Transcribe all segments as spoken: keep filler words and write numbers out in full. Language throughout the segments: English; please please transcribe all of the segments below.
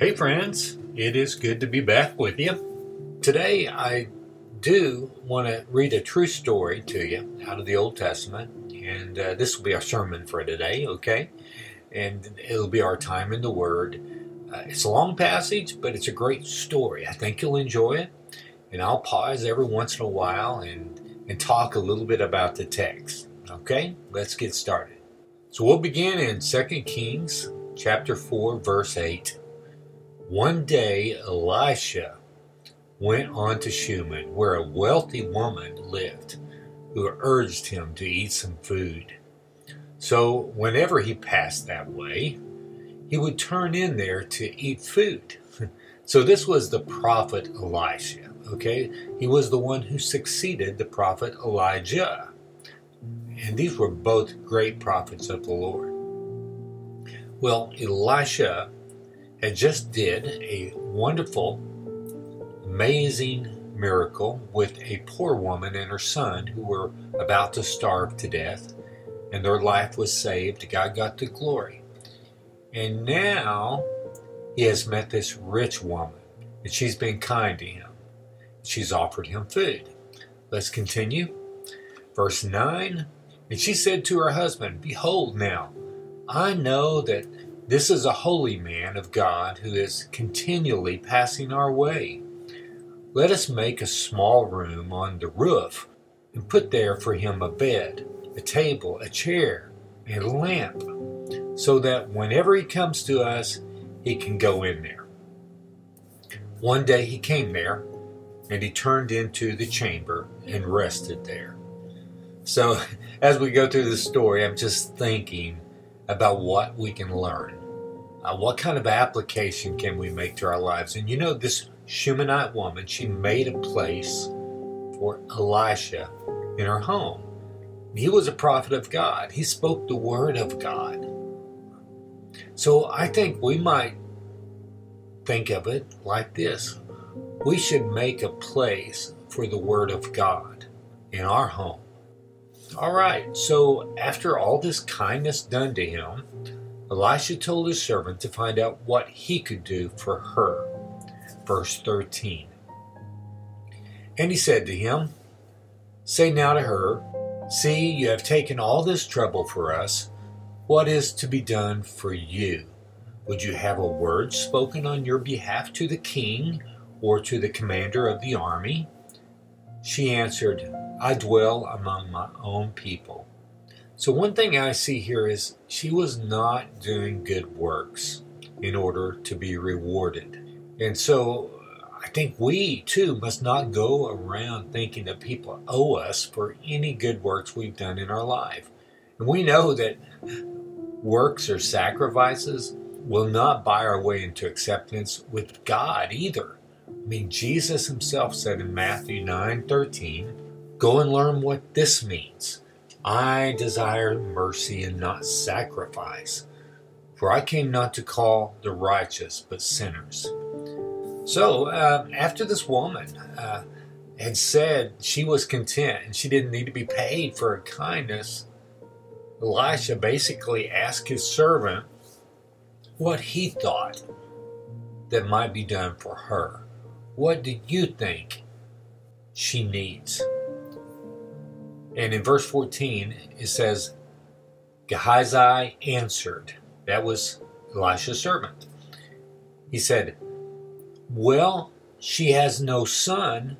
Hey friends, it is good to be back with you. Today I do want to read a true story to you out of the Old Testament, and uh, this will be our sermon for today, okay? And it'll be our time in the Word. Uh, it's a long passage, but it's a great story. I think you'll enjoy it, and I'll pause every once in a while and, and talk a little bit about the text, okay? Let's get started. So we'll begin in Second Kings chapter four, verse eight. One day, Elisha went on to Shunem, where a wealthy woman lived, who urged him to eat some food. So whenever he passed that way, he would turn in there to eat food. So this was the prophet Elisha, okay? He was the one who succeeded the prophet Elijah. And these were both great prophets of the Lord. Well, Elisha had just did a wonderful, amazing miracle with a poor woman and her son who were about to starve to death, and their life was saved. God got the glory. And now he has met this rich woman, and she's been kind to him. She's offered him food. Let's continue. Verse nine, and she said to her husband, "Behold now, I know that this is a holy man of God who is continually passing our way. Let us make a small room on the roof and put there for him a bed, a table, a chair, and a lamp, so that whenever he comes to us, he can go in there." One day he came there, and he turned into the chamber and rested there. So as we go through this story, I'm just thinking about what we can learn. Uh, what kind of application can we make to our lives? And you know, this Shunammite woman, she made a place for Elisha in her home. He was a prophet of God. He spoke the word of God. So I think we might think of it like this. We should make a place for the word of God in our home. All right, so after all this kindness done to him, Elisha told his servant to find out what he could do for her. Verse thirteen. And he said to him, "Say now to her, 'See, you have taken all this trouble for us. What is to be done for you? Would you have a word spoken on your behalf to the king or to the commander of the army?' She answered, 'I dwell among my own people.'" So one thing I see here is she was not doing good works in order to be rewarded. And so I think we too must not go around thinking that people owe us for any good works we've done in our life. And we know that works or sacrifices will not buy our way into acceptance with God either. I mean, Jesus himself said in Matthew nine thirteen, "Go and learn what this means. I desire mercy and not sacrifice. For I came not to call the righteous, but sinners." So uh, after this woman uh, had said she was content and she didn't need to be paid for her kindness, Elisha basically asked his servant what he thought that might be done for her. What do you think she needs? And in verse fourteen, it says, Gehazi answered. That was Elisha's servant. He said, "Well, she has no son,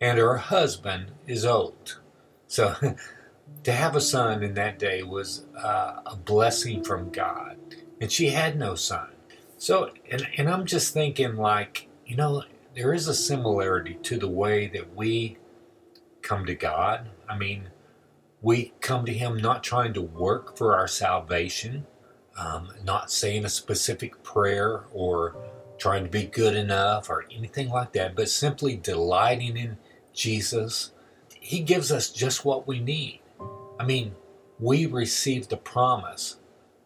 and her husband is old." So to have a son in that day was uh, a blessing from God. And she had no son. So, and, and I'm just thinking like, you know, there is a similarity to the way that we come to God. I mean, we come to him not trying to work for our salvation, um, not saying a specific prayer or trying to be good enough or anything like that, but simply delighting in Jesus. He gives us just what we need. I mean, we received the promise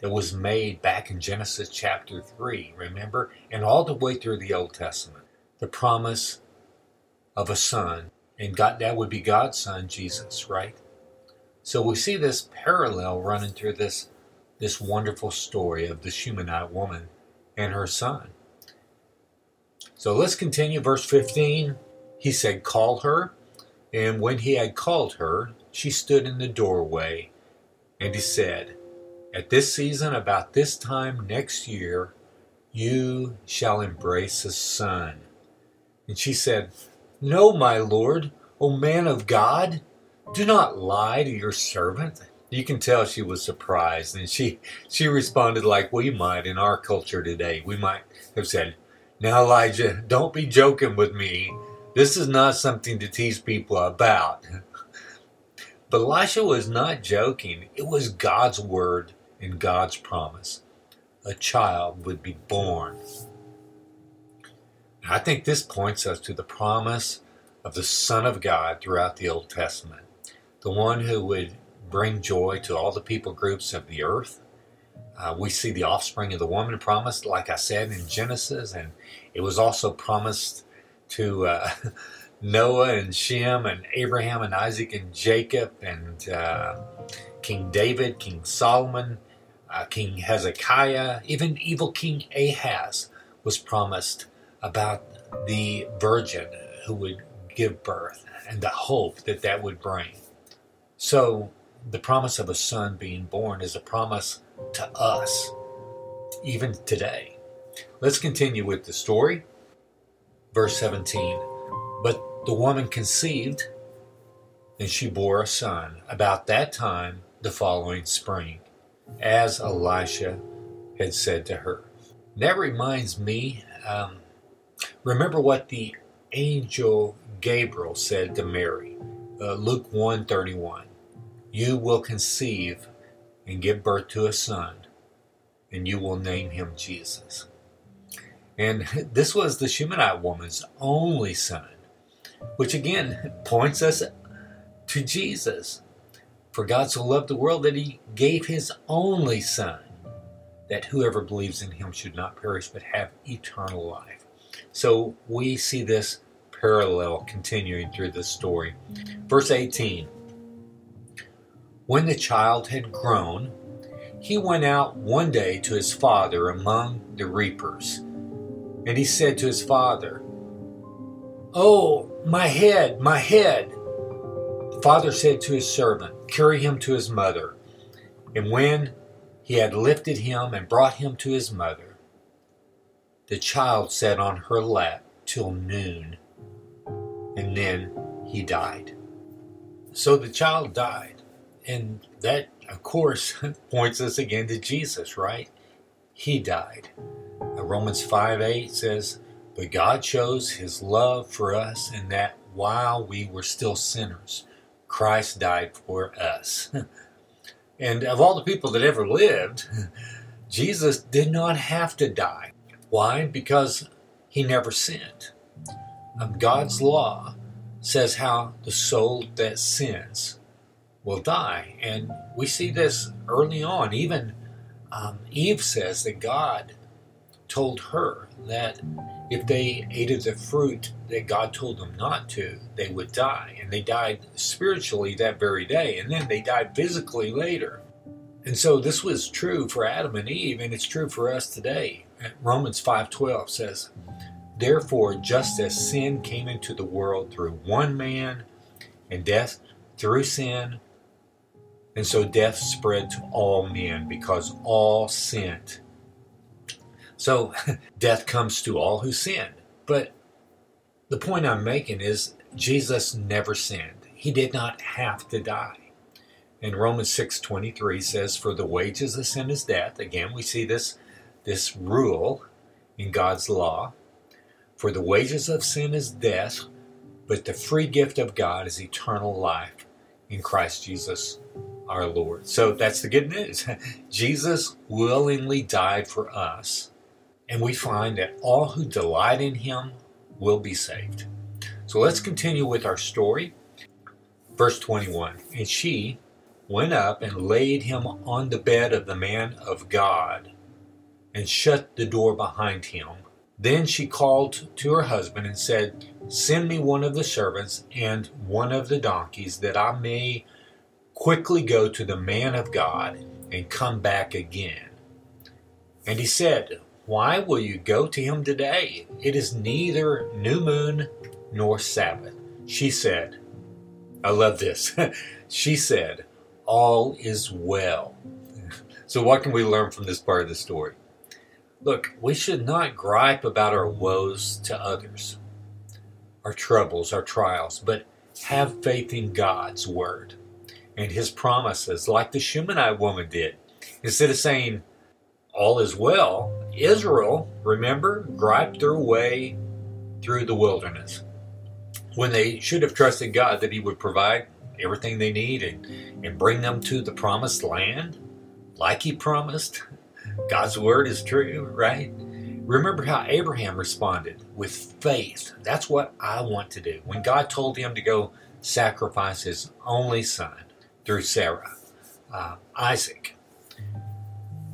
that was made back in Genesis chapter three, remember? And all the way through the Old Testament, the promise of a son. And God, that would be God's son, Jesus, right? So we see this parallel running through this, this wonderful story of the Shunammite woman and her son. So let's continue, verse fifteen. He said, call her. And when he had called her, she stood in the doorway. And he said, at this season, about this time next year, you shall embrace a son. And she said, no, my lord, O man of God, do not lie to your servant. You can tell she was surprised. And she, she responded like we might in our culture today. We might have said, now, Elijah, don't be joking with me. This is not something to tease people about. But Elisha was not joking. It was God's word and God's promise. A child would be born. I think this points us to the promise of the Son of God throughout the Old Testament, the one who would bring joy to all the people groups of the earth. Uh, we see the offspring of the woman promised, like I said, in Genesis, and it was also promised to uh, Noah and Shem and Abraham and Isaac and Jacob and uh, King David, King Solomon, uh, King Hezekiah, even evil King Ahaz was promised about the virgin who would give birth and the hope that that would bring. So the promise of a son being born is a promise to us, even today. Let's continue with the story. Verse seventeen, but the woman conceived, and she bore a son about that time the following spring, as Elisha had said to her. And that reminds me, um, remember what the angel Gabriel said to Mary, uh, Luke one thirty-one, you will conceive and give birth to a son, and you will name him Jesus. And this was the Shunammite woman's only son, which again points us to Jesus. For God so loved the world that he gave his only son, that whoever believes in him should not perish but have eternal life. So we see this parallel continuing through this story. Verse eighteen, when the child had grown, he went out one day to his father among the reapers. And he said to his father, oh, my head, my head. The father said to his servant, carry him to his mother. And when he had lifted him and brought him to his mother, the child sat on her lap till noon, and then he died. So the child died. And that, of course, points us again to Jesus, right? He died. Romans five eight says, but God shows his love for us in that while we were still sinners, Christ died for us. And of all the people that ever lived, Jesus did not have to die. Why? Because he never sinned. Um, God's law says how the soul that sins will die. And we see this early on. Even um, Eve says that God told her that if they ate of the fruit that God told them not to, they would die. And they died spiritually that very day, and then they died physically later. And so this was true for Adam and Eve, and it's true for us today. Romans five twelve says, therefore, just as sin came into the world through one man, and death through sin, and so death spread to all men because all sinned. So death comes to all who sin. But the point I'm making is Jesus never sinned. He did not have to die. And Romans six twenty-three says, for the wages of sin is death. Again, we see this, this rule in God's law. For the wages of sin is death, but the free gift of God is eternal life in Christ Jesus our Lord. So that's the good news. Jesus willingly died for us. And we find that all who delight in him will be saved. So let's continue with our story. Verse twenty-one, and she went up and laid him on the bed of the man of God and shut the door behind him. Then she called to her husband and said, send me one of the servants and one of the donkeys that I may quickly go to the man of God and come back again. And he said, Why will you go to him today? It is neither new moon nor Sabbath. She said, I love this. She said, all is well. So what can we learn from this part of the story? Look, we should not gripe about our woes to others, our troubles, our trials, but have faith in God's word and his promises, like the Shunammite woman did. Instead of saying, all is well, Israel, remember, griped their way through the wilderness when they should have trusted God that he would provide everything they need and, and bring them to the promised land like he promised. God's word is true, right? Remember how Abraham responded with faith. That's what I want to do. When God told him to go sacrifice his only son through Sarah, uh, Isaac.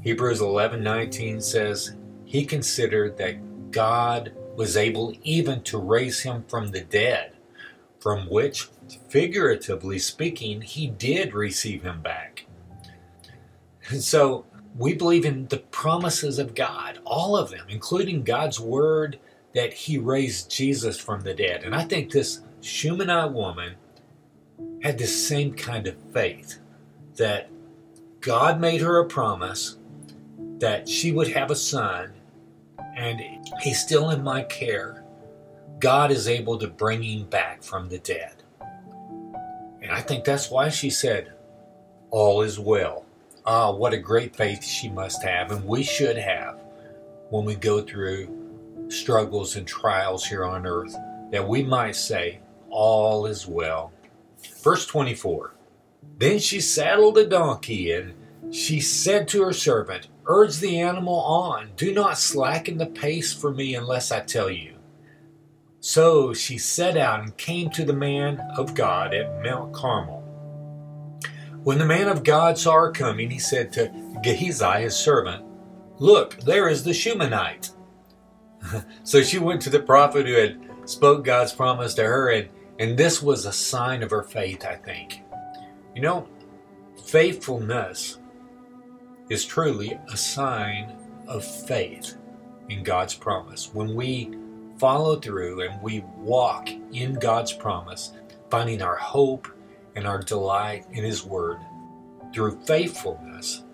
Hebrews eleven nineteen says, he considered that God was able even to raise him from the dead, from which, figuratively speaking, he did receive him back. And so we believe in the promises of God, all of them, including God's word that he raised Jesus from the dead. And I think this Shunammite woman had this same kind of faith, that God made her a promise that she would have a son, and he's still in my care. God is able to bring him back from the dead. And I think that's why she said, all is well. Ah, what a great faith she must have, and we should have when we go through struggles and trials here on earth, that we might say, all is well. Verse twenty-four, then she saddled a donkey, and she said to her servant, urge the animal on. Do not slacken the pace for me unless I tell you. So she set out and came to the man of God at Mount Carmel. When the man of God saw her coming, he said to Gehazi, his servant, look, there is the Shunammite. So she went to the prophet who had spoke God's promise to her, and, and this was a sign of her faith, I think. You know, faithfulness is truly a sign of faith in God's promise. When we follow through and we walk in God's promise, finding our hope and our delight in his word through faithfulness,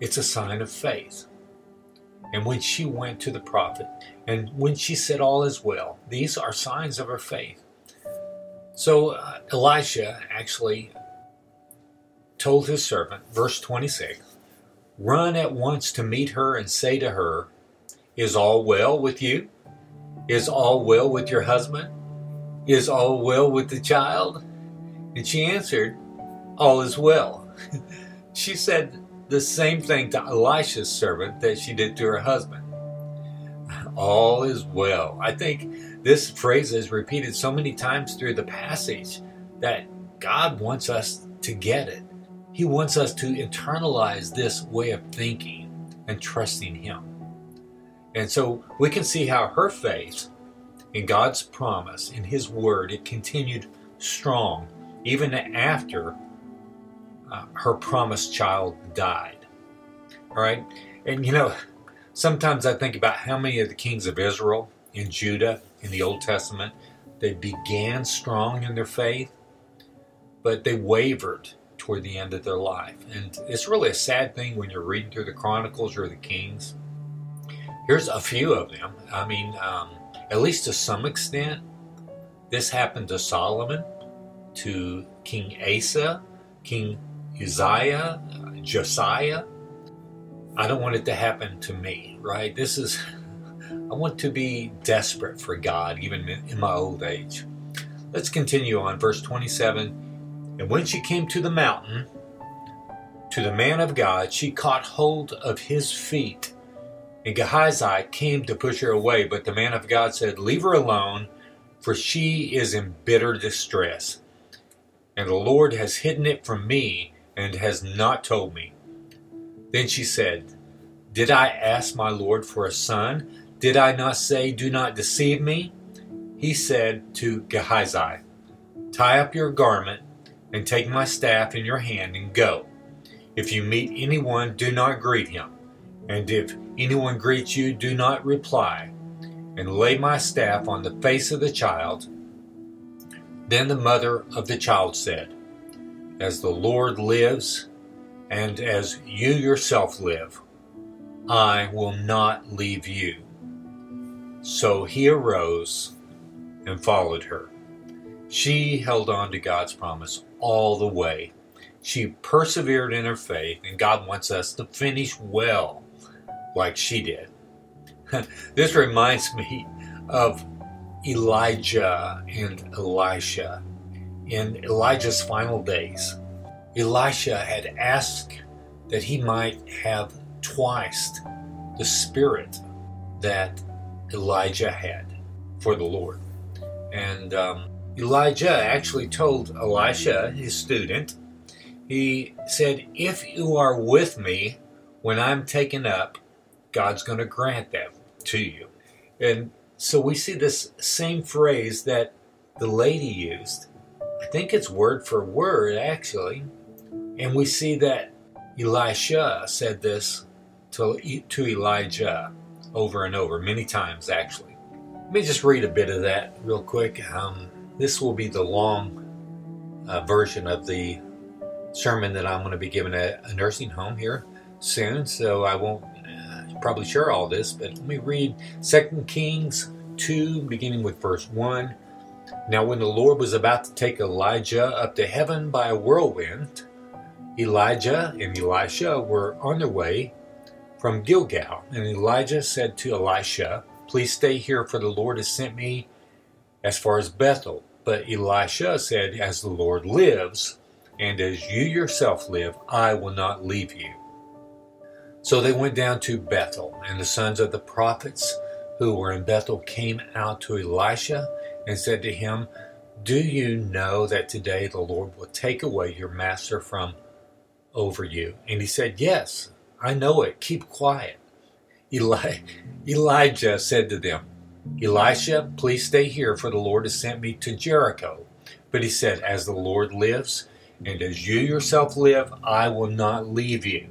it's a sign of faith. And when she went to the prophet, and when she said all is well, these are signs of her faith. So uh, Elisha actually told his servant, verse twenty-six, run at once to meet her and say to her, is all well with you? Is all well with your husband? Is all well with the child? And she answered, all is well. She said the same thing to Elisha's servant that she did to her husband. All is well. I think this phrase is repeated so many times through the passage that God wants us to get it. He wants us to internalize this way of thinking and trusting him. And so we can see how her faith in God's promise, in his word, it continued strong even after uh, her promised child died. All right. And you know, sometimes I think about how many of the kings of Israel and Judah in the Old Testament, they began strong in their faith, but they wavered toward the end of their life. And it's really a sad thing when you're reading through the Chronicles or the Kings. Here's a few of them. I mean, um, at least to some extent, this happened to Solomon, to King Asa, King Uzziah, uh, Josiah. I don't want it to happen to me, right? This is, I want to be desperate for God, even in my old age. Let's continue on, verse twenty-seven. And when she came to the mountain, to the man of God, she caught hold of his feet. And Gehazi came to push her away, but the man of God said, leave her alone, for she is in bitter distress. And the Lord has hidden it from me and has not told me. Then she said, did I ask my Lord for a son? Did I not say, do not deceive me? He said to Gehazi, tie up your garment and take my staff in your hand and go. If you meet anyone, do not greet him. And if anyone greets you, do not reply, and lay my staff on the face of the child. Then the mother of the child said, As the Lord lives, and as you yourself live, I will not leave you. So he arose and followed her. She held on to God's promise all the way. She persevered in her faith, and God wants us to finish well like she did. This reminds me of Elijah and Elisha. In Elijah's final days, Elisha had asked that he might have twice the spirit that Elijah had for the Lord. And um, Elijah actually told Elisha, his student, he said, if you are with me when I'm taken up, God's going to grant that to you. And so we see this same phrase that the lady used. I think it's word for word, actually. And we see that Elisha said this to, to Elijah over and over, many times, actually. Let me just read a bit of that real quick. Um, this will be the long uh, version of the sermon that I'm going to be giving at a nursing home here soon, so I won't uh, probably share all this, but let me read Second Kings two, beginning with verse one. Now when the Lord was about to take Elijah up to heaven by a whirlwind, Elijah and Elisha were on their way from Gilgal. And Elijah said to Elisha, Please stay here, for the Lord has sent me as far as Bethel. But Elisha said, As the Lord lives, and as you yourself live, I will not leave you. So they went down to Bethel, and the sons of the prophets who were in Bethel came out to Elisha and said to him, Do you know that today the Lord will take away your master from over you? And he said, Yes, I know it. Keep quiet. Eli- Elijah said to them, Elisha, please stay here, for the Lord has sent me to Jericho. But he said, As the Lord lives, and as you yourself live, I will not leave you.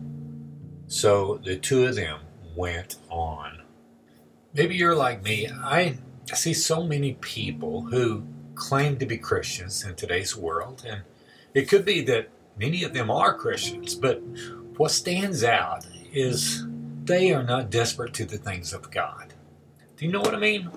So the two of them went on. Maybe you're like me. I see so many people who claim to be Christians in today's world, and it could be that many of them are Christians, but what stands out is they are not desperate to the things of God. Do you know what I mean?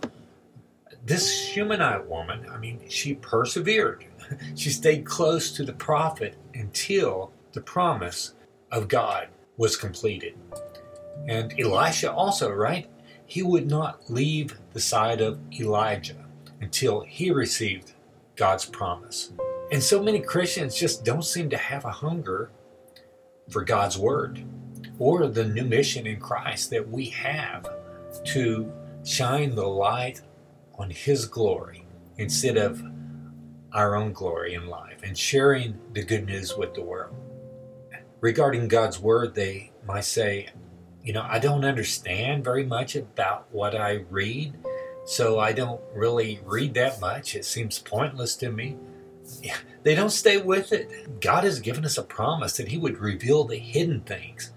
This Shunammite woman, I mean, she persevered. She stayed close to the prophet until the promise of God was completed. And Elisha also, right? He would not leave the side of Elijah until he received God's promise. And so many Christians just don't seem to have a hunger for God's word or the new mission in Christ that we have to shine the light on his glory instead of our own glory in life and sharing the good news with the world. Regarding God's word, they might say, you know, I don't understand very much about what I read, so I don't really read that much. It seems pointless to me. Yeah, they don't stay with it. God has given us a promise that he would reveal the hidden things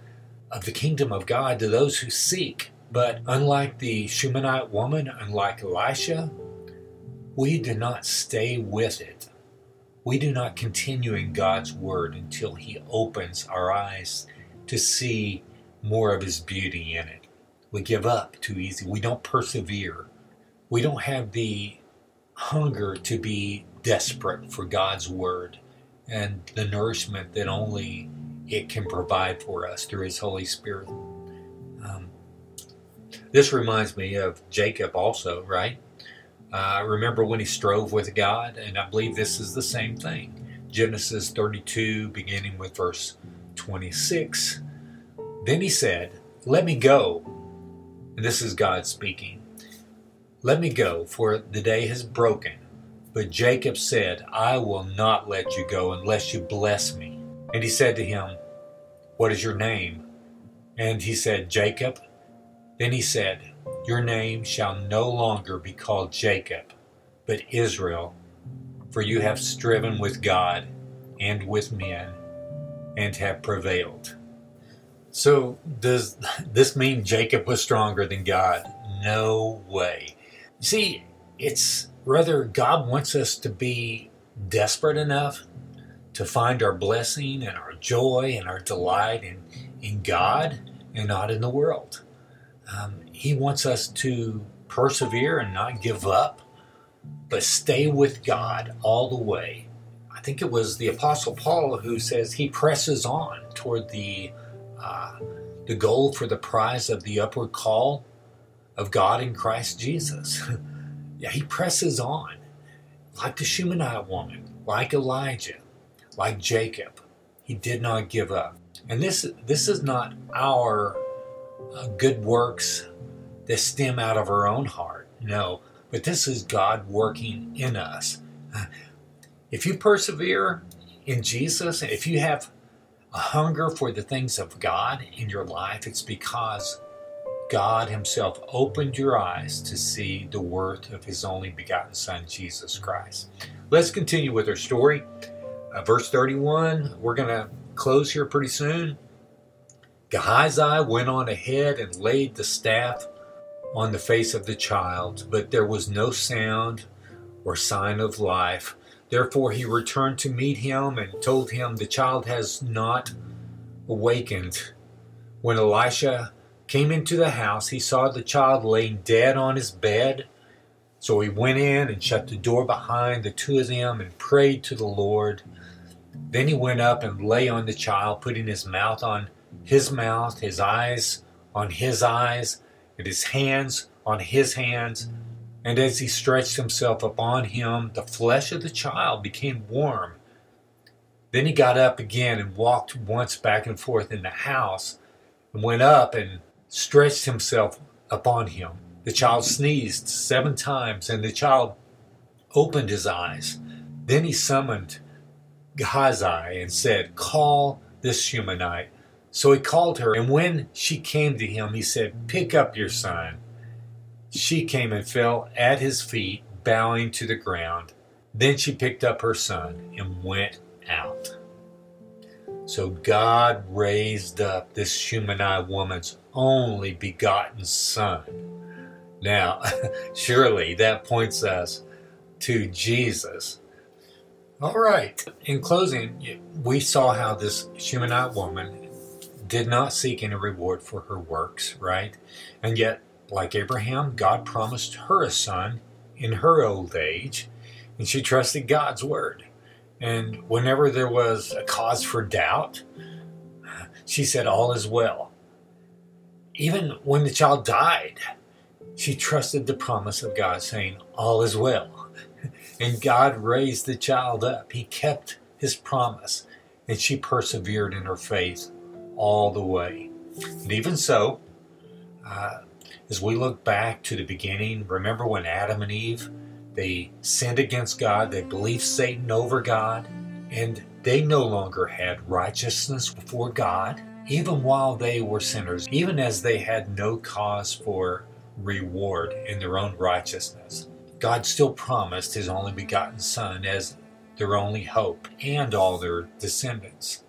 of the kingdom of God to those who seek. But unlike the Shunammite woman, unlike Elisha, we do not stay with it. We do not continue in God's word until he opens our eyes to see more of his beauty in it. We give up too easy. We don't persevere. We don't have the hunger to be desperate for God's word and the nourishment that only it can provide for us through his Holy Spirit. Um, this reminds me of Jacob also, right? Uh, remember when he strove with God, and I believe this is the same thing. Genesis thirty-two, beginning with verse twenty-six. Then he said, Let me go, This is God speaking. Let me go, for the day has broken. But Jacob said, I will not let you go unless you bless me. And he said to him, What is your name? And he said, Jacob. Then he said, Your name shall no longer be called Jacob, but Israel, for you have striven with God and with men and have prevailed. So does this mean Jacob was stronger than God? No way. See, it's rather God wants us to be desperate enough to find our blessing and our joy and our delight in, in God and not in the world. Um, he wants us to persevere and not give up, but stay with God all the way. I think it was the Apostle Paul who says he presses on toward the uh, the goal for the prize of the upward call of God in Christ Jesus. Yeah, he presses on, like the Shunammite woman, like Elijah, like Jacob. He did not give up. And this this is not our uh, good works that stem out of our own heart. No, but this is God working in us. If you persevere in Jesus, if you have a hunger for the things of God in your life, it's because God himself opened your eyes to see the worth of his only begotten Son, Jesus Christ. Let's continue with our story. Uh, verse thirty-one, we're going to close here pretty soon. Gehazi went on ahead and laid the staff on the face of the child, but there was no sound or sign of life. Therefore he returned to meet him and told him, The child has not awakened. When Elisha came into the house, he saw the child laying dead on his bed. So he went in and shut the door behind the two of them and prayed to the Lord. Then he went up and lay on the child, putting his mouth on his mouth, his eyes on his eyes, and his hands on his hands. And as he stretched himself upon him, the flesh of the child became warm. Then he got up again and walked once back and forth in the house, and went up and stretched himself upon him. The child sneezed seven times, and the child opened his eyes. Then he summoned Gehazi and said, Call this Shunammite. So he called her, and when she came to him, he said, Pick up your son. She came and fell at his feet, bowing to the ground. Then she picked up her son and went out. So God raised up this Shunammite woman's only begotten son. Now, surely that points us to Jesus. All right. In closing, we saw how this Shunammite woman did not seek any reward for her works, right? And yet, like Abraham, God promised her a son in her old age, and she trusted God's word. And whenever there was a cause for doubt, she said, All is well. Even when the child died, she trusted the promise of God, saying, All is well. And God raised the child up. He kept his promise, and she persevered in her faith all the way. And even so, uh, as we look back to the beginning, remember when Adam and Eve, they sinned against God, they believed Satan over God, and they no longer had righteousness before God, even while they were sinners, even as they had no cause for reward in their own righteousness. God still promised his only begotten Son as their only hope and all their descendants,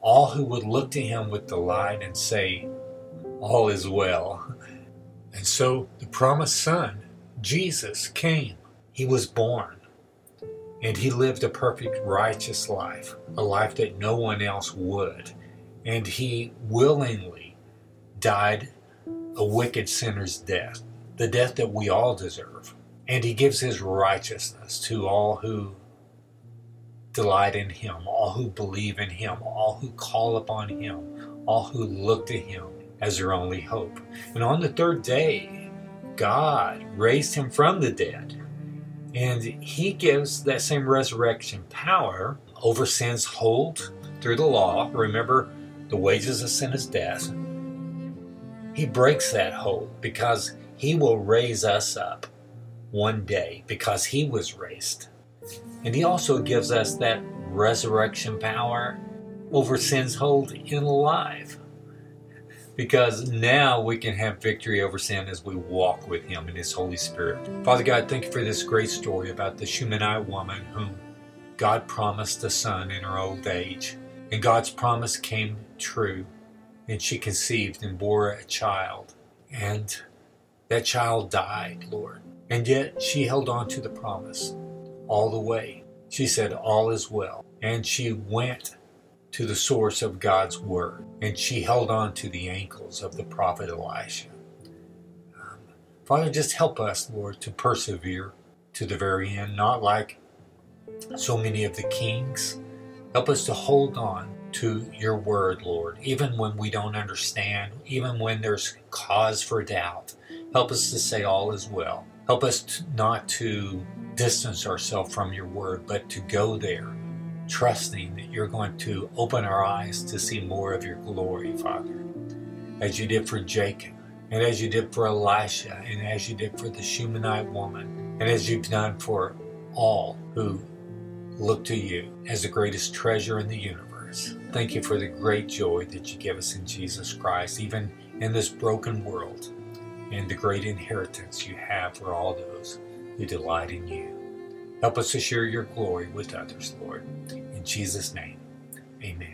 all who would look to him with delight and say, All is well. And so the promised Son, Jesus, came. He was born, and he lived a perfect, righteous life, a life that no one else would. And he willingly died a wicked sinner's death, the death that we all deserve. And he gives his righteousness to all who delight in him, all who believe in him, all who call upon him, all who look to him as their only hope. And on the third day, God raised him from the dead. And he gives that same resurrection power over sin's hold through the law. Remember, the wages of sin is death. He breaks that hold because he will raise us up one day because he was raised. And he also gives us that resurrection power over sin's hold in life, because now we can have victory over sin as we walk with him in his Holy Spirit. Father God, thank you for this great story about the Shunammite woman whom God promised a son in her old age. And God's promise came true. And she conceived and bore a child. And that child died, Lord. And yet she held on to the promise all the way. She said, all is well. And she went to the source of God's word. And she held on to the ankles of the prophet Elisha. Um, Father, just help us, Lord, to persevere to the very end. Not like so many of the kings. Help us to hold on to your word, Lord, even when we don't understand, even when there's cause for doubt. Help us to say all is well. Help us to not to distance ourselves from your word, but to go there, trusting that you're going to open our eyes to see more of your glory, Father, as you did for Jacob, and as you did for Elisha, and as you did for the Shunammite woman, and as you've done for all who look to you as the greatest treasure in the universe. Thank you for the great joy that you give us in Jesus Christ, even in this broken world, and the great inheritance you have for all those who delight in you. Help us to share your glory with others, Lord. In Jesus' name, amen.